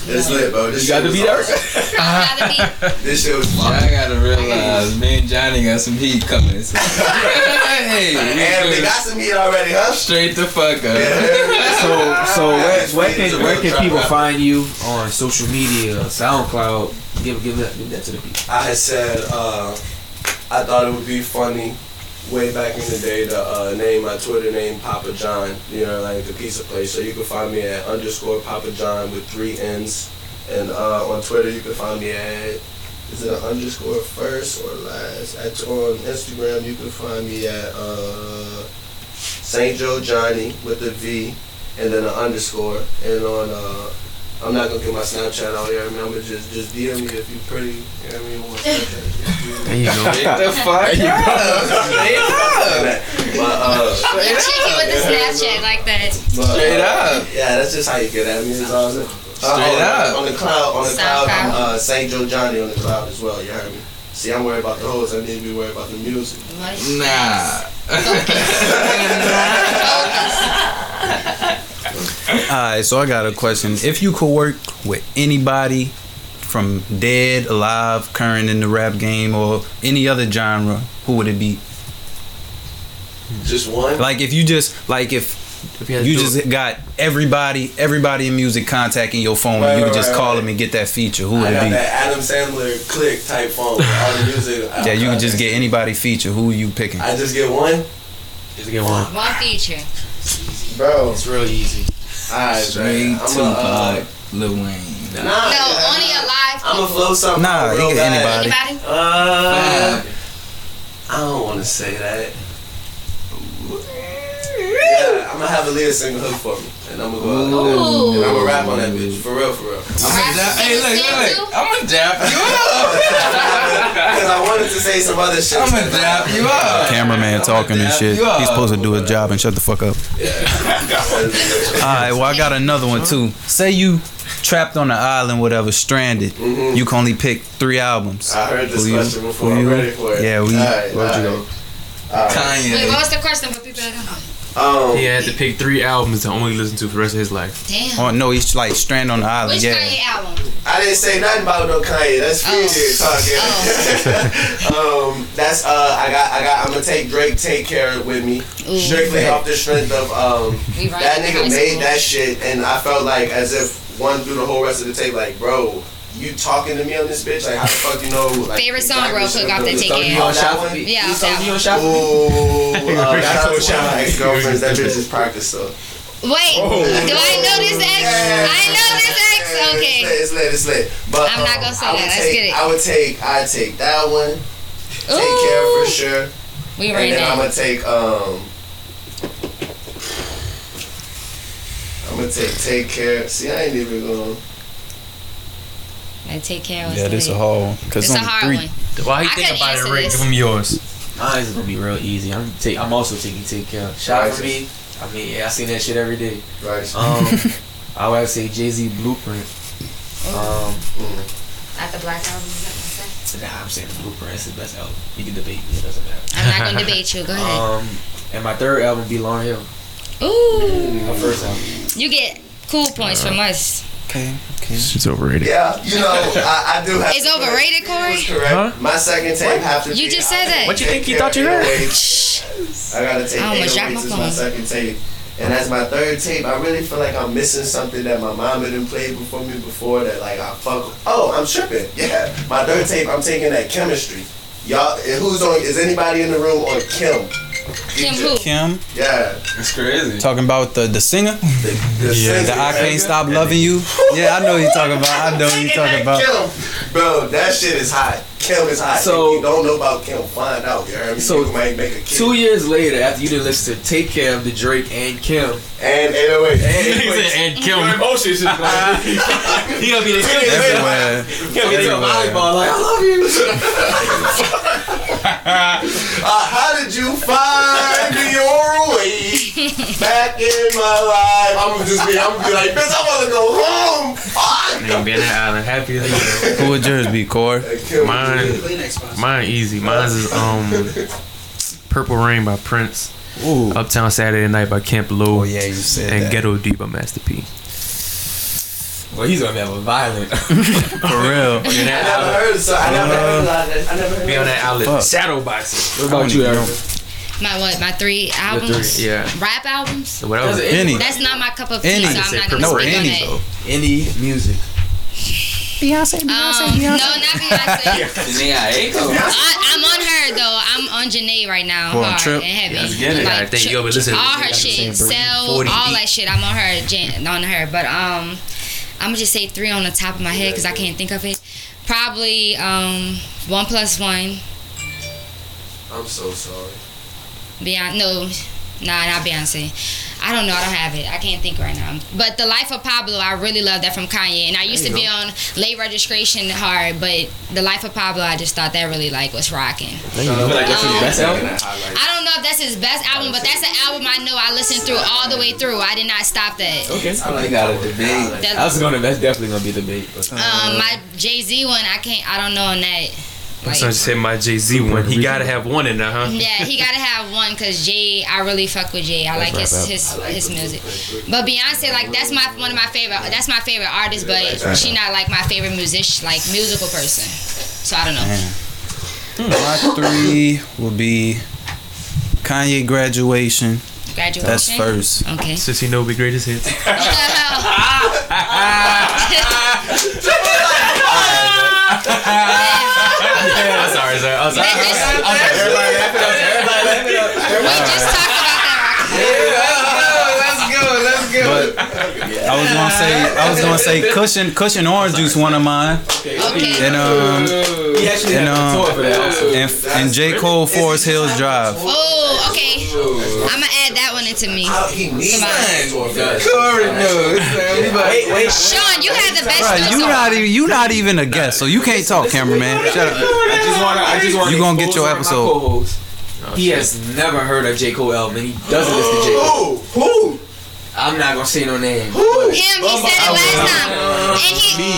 It's lit, bro. This you got to be there. This shit was fun. I gotta realize, me and Johnny got some heat coming. So. Hey, and we got some heat already, huh? Straight the fuck up. Yeah. So where can people find you on social media, SoundCloud? Give that to the people. I had said I thought it would be funny way back in the day to name my Twitter name Papa John, you know, like the pizza place. So you can find me at _Papa John with 3 N's. And on Twitter you can find me at, is it _first or last? On Instagram you can find me at Saint Joe Johnny with a V and then _. And on I'm not gonna get my Snapchat out here. I mean, I'm gonna just DM me if you pretty. You know what I mean? Want Snapchat. There you go. What the fuck? There you go. Straight up. Check it with the Snapchat like that. Straight up. Yeah, that's just how you get at me. That's all I'm saying. Straight up. On the cloud. I'm Saint Joe Johnny on the cloud as well. You heard me? See, I'm worried about the hoes. I need to be worried about the music. Nah. Alright, so I got a question. If you could work with anybody from dead, alive, current in the rap game, or any other genre, who would it be? Just one? Like if you just, like if you just got everybody in music contacting your phone, right, and you could just call them and get that feature, who would it be? I got that Adam Sandler click type phone. All the music. Yeah, you could just get anybody feature. Who are you picking? I just get one? Just get one. One feature. Bro, it's real easy. Alright, man. Tupac, Lil Wayne. No, only alive. I'm gonna flow something. Nah, you get anybody. I don't want to say that. Yeah, I'm gonna have Aaliyah sing a hook for me, and I'm gonna go out there and I'm gonna rap on that bitch for real. Hey, look! I'm gonna dap you up because I wanted to say some other shit. I'm gonna dap you up. Cameraman talking and shit. He's supposed to do his job and shut the fuck up. Yeah. All right. Well, I got another one too. Say you trapped on an island, whatever, stranded. Mm-hmm. You can only pick 3 albums. I heard this question before. I'm ready for it. Yeah. Where'd you go? Kanye. Wait, what was the question for people that don't know? He had to pick 3 albums to only listen to for the rest of his life. Damn. Oh no, he's like stranded on the island. Which Kanye album? I didn't say nothing about no Kanye. That's Feedy talking. That's I'm gonna take Drake Take Care with me. Strictly off the strength of that nigga made that shit, and I felt like as if one through the whole rest of the tape, like, bro, you talking to me on this bitch? Like, how the fuck you know? Like, favorite song real quick off that Take Care. You on Shopify? Yeah, on Shopify. That's one of my ex-girlfriends. That bitch is practice, so. Wait, do I know this ex? Yeah. I know this ex? Okay. It's lit. But I'm not going to say that. Let's get it. I would take that one. Take Care for sure. We right now. And then I'm going to take Take Care. See, I ain't even going to. And Take Care. Yeah, this is a hard one. It's a hard one. Why you think about it, Rick? Give him yours. Mine is gonna be real easy. I'm also taking Take Care. Shout out to me. I mean, yeah, I see that shit every day. Right. I would have to say Jay-Z Blueprint. Not the Black Album. Nah, I'm saying Blueprint. It's the best album. You can debate me. It doesn't matter. I'm not gonna debate you. Go ahead. And my third album would be Lauryn Hill. Ooh. My first album. You get cool points from us. Okay. It's overrated. Yeah, you know, I do have. It's overrated, Corey? Correct. Huh? My second tape have to be. You just said that. What you think you thought you had? I gotta take 808s as my second tape. And as my third tape, I really feel like I'm missing something that my mom didn't play before me before that, like, I fuck with. Oh, I'm tripping. Yeah. My third tape, I'm taking that Chemistry. Y'all, who's on? Is anybody in the room on Kim? Kim? Yeah. It's crazy. Talking about the singer? The singer. The I Can't Stop Loving You? Yeah, I know what you're talking about. Kim. Bro, that shit is hot. Kim is hot. So, if you don't know about Kim, find out. You heard me? So, you might make a kid. 2 years later, after you didn't listen to Take Care to Drake and Kim. And 808. And Kim. Your emotions is going to be. He going to be the kid. He's going to be the volleyball. Like, I love you. How did you find your way back in my life? I'm gonna be like, bitch, I wanna go home. Fuck. Ain't gonna be in that island happy as you. Who would yours be, Corey? Mine easy. Mine's is Purple Rain by Prince. Ooh. Uptown Saturday Night by Camp Lo. Oh yeah, you said that. And Ghetto D by Master P. Well, he's on that with violent. For real. I never heard of that. Be on that outlet. Saddle boxes. What about you, Aaron? My what? My three albums? Three, yeah. Rap albums? Whatever. That's not my cup of tea, so I'm not going to speak on that. Indie music. Beyonce. No, not Beyonce. I'm on her though. I'm on Janae right now. Well, hard Trip. And heavy. Like, all her shit, sell all that shit. I'm on her, but I'm gonna just say three on the top of my head because I can't think of it. Probably 1+1. I'm so sorry. Not Beyonce. I don't know. I don't have it. I can't think right now. But The Life of Pablo, I really love that from Kanye. And I used to be on late registration hard, but The Life of Pablo, I just thought that really was rocking. That's his best album? I don't know if that's his best album, but that's an album I know I listened through all the way through. I did not stop that. Okay. I like that debate. That's definitely going to be the debate. But. My Jay-Z one, I don't know on that. So I just hit my Jay-Z one. He gotta have one in there, huh? Yeah, he gotta have one because Jay, I really fuck with Jay. I like his music. But Beyonce, that's my favorite artist, but she not my favorite musician, musical person. So I don't know. My three will be Kanye Graduation. That's first. Okay. Since he know be greatest hits. I'm sorry. Everybody laughing. We just talked about that. Yeah, let's go. Yeah. I was gonna say cushion orange juice, one of mine. Okay. And J. Cole, Forest Hills Drive. Oh, okay. I'm gonna add that one into me. Wait, Sean, you had the best. Right, you not even a guest, so you can't talk, cameraman. Shut up. I just want. You gonna get your episode. He has never heard of J. Cole album, and he doesn't listen to J. Cole. Who? I'm not gonna say no name. Him? He said it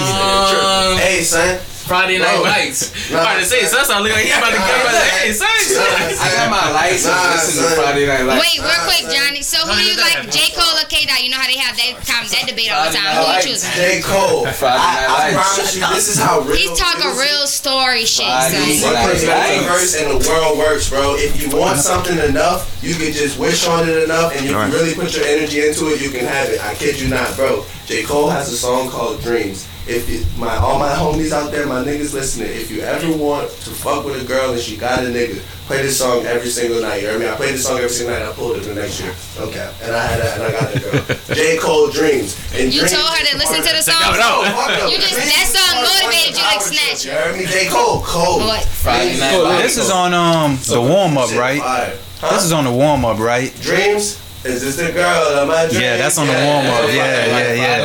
last time. Hey, son. Friday Night Lights. I'm about to say, son, I look like he's about to get my hey, son. I got my lights. Listen to Friday Night Lights. Wait, real quick, Johnny. So who do you like, J. Cole or K-Dot? You know how they have that debate all the time. Who you choosing? J. Cole. Friday Night Lights. I promise you, this is how real. He's talking real story shit, son. One person is the first, and the world works, bro. If you want something enough, you can just wish on it enough, and you can really put your energy into it. You can have it. I kid you not, bro. J. Cole has a song called Dreams. All my homies out there, my niggas listening, if you ever want to fuck with a girl and she got a nigga, play this song every single night. You hear me? I played this song every single night. I pulled it the next year. Okay. And I had that, and I got that girl. J. Cole, Dreams. And you Dreams told her to listen to the song? No. That song motivated you like Snatch. You hear me? J. Cole, Cold. Friday Night Lights. This is on the warm-up, right? Huh? This is on the warm-up, right? Dreams. Is this the girl of my dreams? Yeah, that's on the warm-up. Yeah.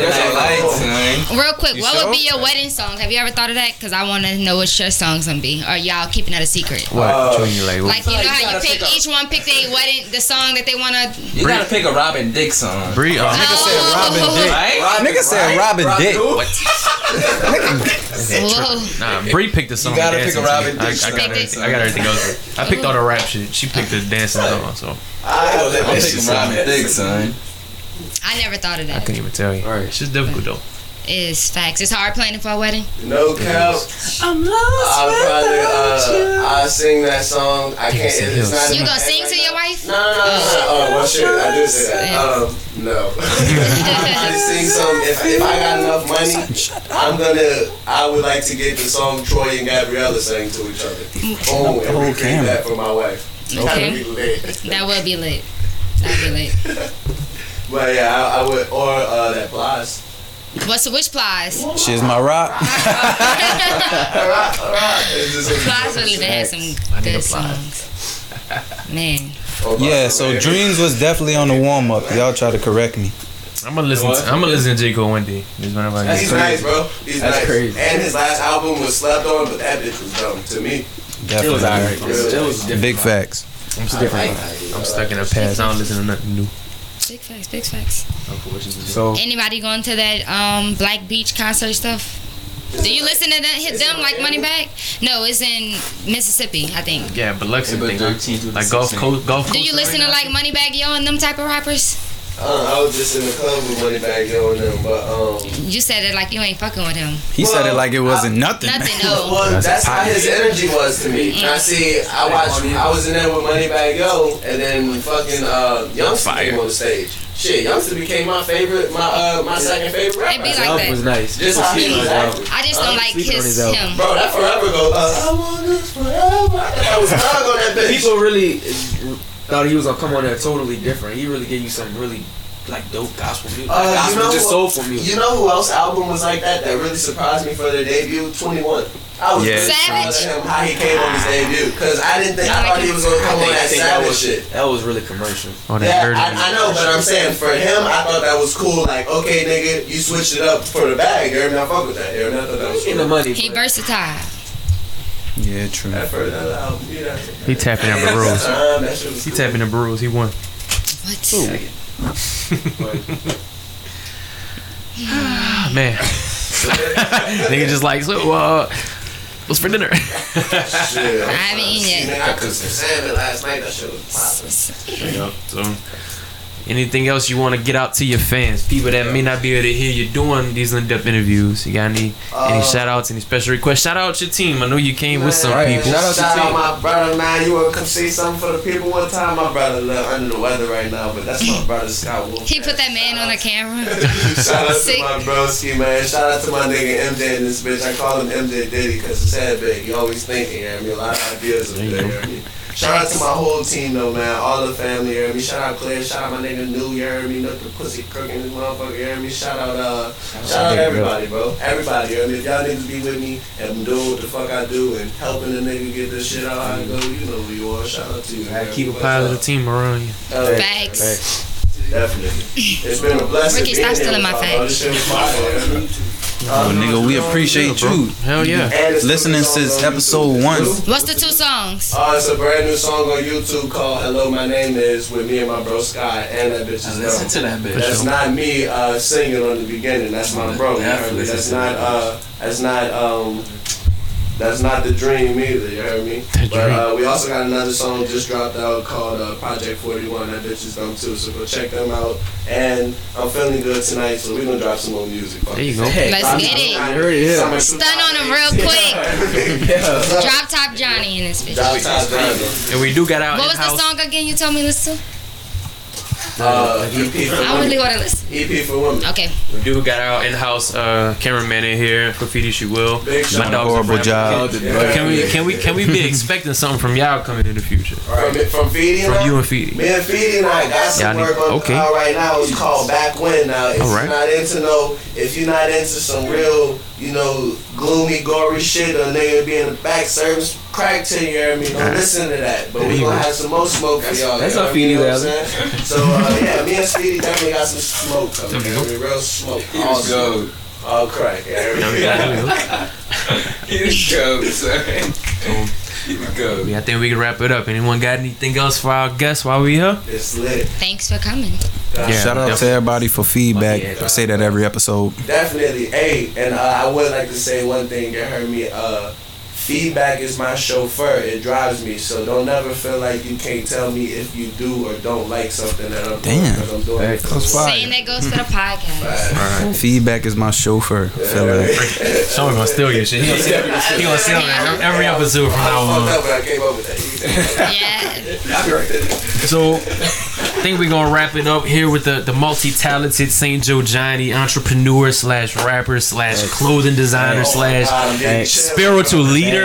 Real quick, what would be your wedding song? Have you ever thought of that? Because I want to know what your song's going to be. Or y'all keeping that a secret? What? You know how you pick, each one pick their wedding, the song that they want to... You got to pick a Robin Dick song. Nigga said Robin Dick. Nigga said Robin Dick. What? Nah, Bree picked the song. You got to pick a Robin Dick song. I got everything else. I picked all the rap shit. She picked the dancing song, so... I'm thinking Robin Thicke, son. I never thought of that. I couldn't even tell you. All right, she's difficult though. It's facts. It's hard planning for a wedding. No cap. I'm lost. I'll sing that song. I can't. It's not. You gonna sing to your wife? No. Oh, well, shit. I do say that. No. I just sing some. If I got enough money, I would like to get the song Troy and Gabriella sang to each other. Oh, and recreate that for my wife. Okay. That would be lit. Well, yeah, I would. Or that Plies. Which Plies? She's my rock. Plies really had some good songs. Man. Yeah, so Dreams was definitely on the warm up. Y'all try to correct me. I'm gonna listen to J. Cole one day. He's nice, bro. That's crazy. And his last album was slept on, but that bitch was dumb to me. Definitely. It was alright. Big facts. I'm stuck in a past. I don't listen to nothing new. Big facts. So anybody going to that Black Beach concert stuff? Do you listen to that? Hit them like Moneybag? No, it's in Mississippi, I think. Yeah, but Biloxi thing. Like Gulf Coast. Do you listen to like Moneybag Yo and them type of rappers? I was just in the club with Moneybag Yo and them, but you said it like you ain't fucking with him. He said it like it wasn't nothing. Nothing, no. Well, that's how his energy was to me. Mm-hmm. I was in there with Moneybag Yo, and then fucking Youngster came on the stage. Shit, Youngster became my favorite, my second favorite rapper. It be like that. Was nice. Just how he was acting. I just don't like him. Bro, that forever goes. I want this forever. I was hung on that bitch. People really thought he was gonna come on there totally different. He really gave you some really like dope gospel music. Gospel, just soulful music. You know who else album was like that? That really surprised me for their debut. 21. I was savage. Proud of him how he came on his debut because I thought he was gonna come on that savage shit. That was really commercial. On that I know, but I'm saying for him, I thought that was cool. Like, okay, nigga, you switched it up for the bag. Jeremy, I fuck with that. Jeremy, I thought that was cool. The money. He versatile. Yeah, true. He tapping out the rules. He tapping the rules. He won. What? Man, nigga just like so. What's for dinner? Shit, I haven't eaten yet. Man, I cooked some salmon last night. That shit was popping. Yeah, so, anything else you want to get out to your fans? People that may not be able to hear you doing these in-depth interviews. You got any shout-outs, any special requests? Shout-out your team. I know you came with some people. Shout-out my brother, man. You want to come see something for the people one time? My brother love under the weather right now, but that's my brother, Scott Wolf. He put that man on the camera. Shout-out to my broski, man. Shout-out to my nigga MJ and this bitch. I call him MJ Diddy because it's sad, big. You always thinking, you know what I mean? A lot of ideas over there, I mean. Shout out to my whole team though, man. All the family, you heard me. Shout out Claire. Shout out my nigga New, you heard me. Look, the pussy cooking this motherfucker, you heard me. Shout out everybody, bro. Everybody, you heard me. If y'all niggas be with me and doing what the fuck I do and helping the nigga get this shit out, I go, you know who you are. Shout out to you. I keep a positive team around you. Facts. Definitely. It's been a blessing. Ricky, stop stealing my facts. Nigga, we appreciate you. Hell yeah. Listening since episode 1. What's the 2 songs? It's a brand new song on YouTube called Hello My Name Is with me and my bro Sky and that bitch is listen to that bitch. That's not me singing on the beginning. That's my bro. That's not the dream either, you heard me? But we also got another song just dropped out called Project 41. That bitch is dumb too, so go check them out. And I'm feeling good tonight, so we're gonna drop some more music. There you go. Hey, let's get it. Stun on him real quick. Drop Top Johnny in this bitch. Drop Top Johnny. And we do got out. What was the song again you told me to listen to? EP for I really want to listen. EP for women. Okay. We do got our in-house cameraman in here for Feedy. She will. Big my dog horrible job. Can we be expecting something from y'all coming in the future? Right. From Feedy. From you and Feedy. Me and Feedy and I got some work on right now. It's called Back When. Now, if you're not into some real, you know, gloomy, gory shit, or nigga be in the back service. Crack to you, Jeremy. Don't listen to that. But we gonna have some more smoke for y'all. That's not Feedy, though. So me and Feedy definitely got some smoke coming. Real smoke. All gold. All crack. Here we go. Here we go. Yeah, I think we can wrap it up. Anyone got anything else for our guests while we here? It's lit. Thanks for coming. Shout out to everybody for feedback. I say that every episode. Definitely. Hey, and I would like to say one thing. You heard me. Feedback is my chauffeur. It drives me. So don't ever feel like you can't tell me if you do or don't like something that I'm doing. I'm doing saying that goes to the podcast. All right. Feedback is my chauffeur. Sean gonna steal your shit. He gonna steal it every episode from now on. I came up with that. I'll be right there. So I think we're gonna wrap it up here with the multi-talented Saint Joe Johnny entrepreneur / rapper / clothing designer / spiritual leader.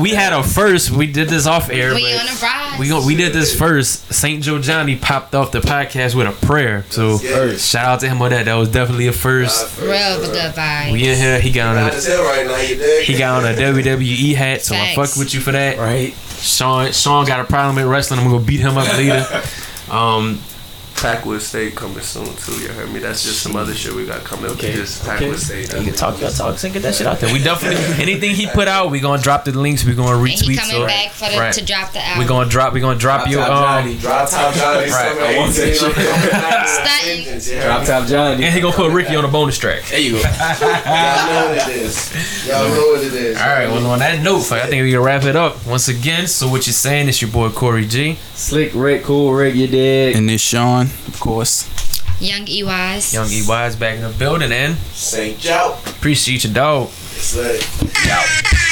We had a first. We did this off air. We did this first. Saint Joe Johnny popped off the podcast with a prayer. So shout out to him on that. That was definitely a first. Real good vibes. We in here. He got on a WWE hat. So I fuck with you for that. Right. Sean got a problem with wrestling. I'm gonna beat him up later. Packwood State coming soon too. You heard me. That's just some other shit we got coming. Okay, just Packwood State. You can talk your talk and get that shit out there. We definitely anything he put out, we gonna drop the links. We gonna retweet. And he coming back to drop the album. We gonna drop. We gonna drop your Drop Top Johnny. Right. I want that shit. Drop Top Johnny. And he gonna put Ricky on a bonus track. There you go. Y'all know what it is. All right. Well, on that note, I think we can wrap it up once again. So what you saying? It's your boy Corey G. Slick Rick, Cool Rick, you dig? And this Sean. Of course. Young E-Wise back in the building, and Saint Joe. Appreciate you, dog. It's lit. Yo.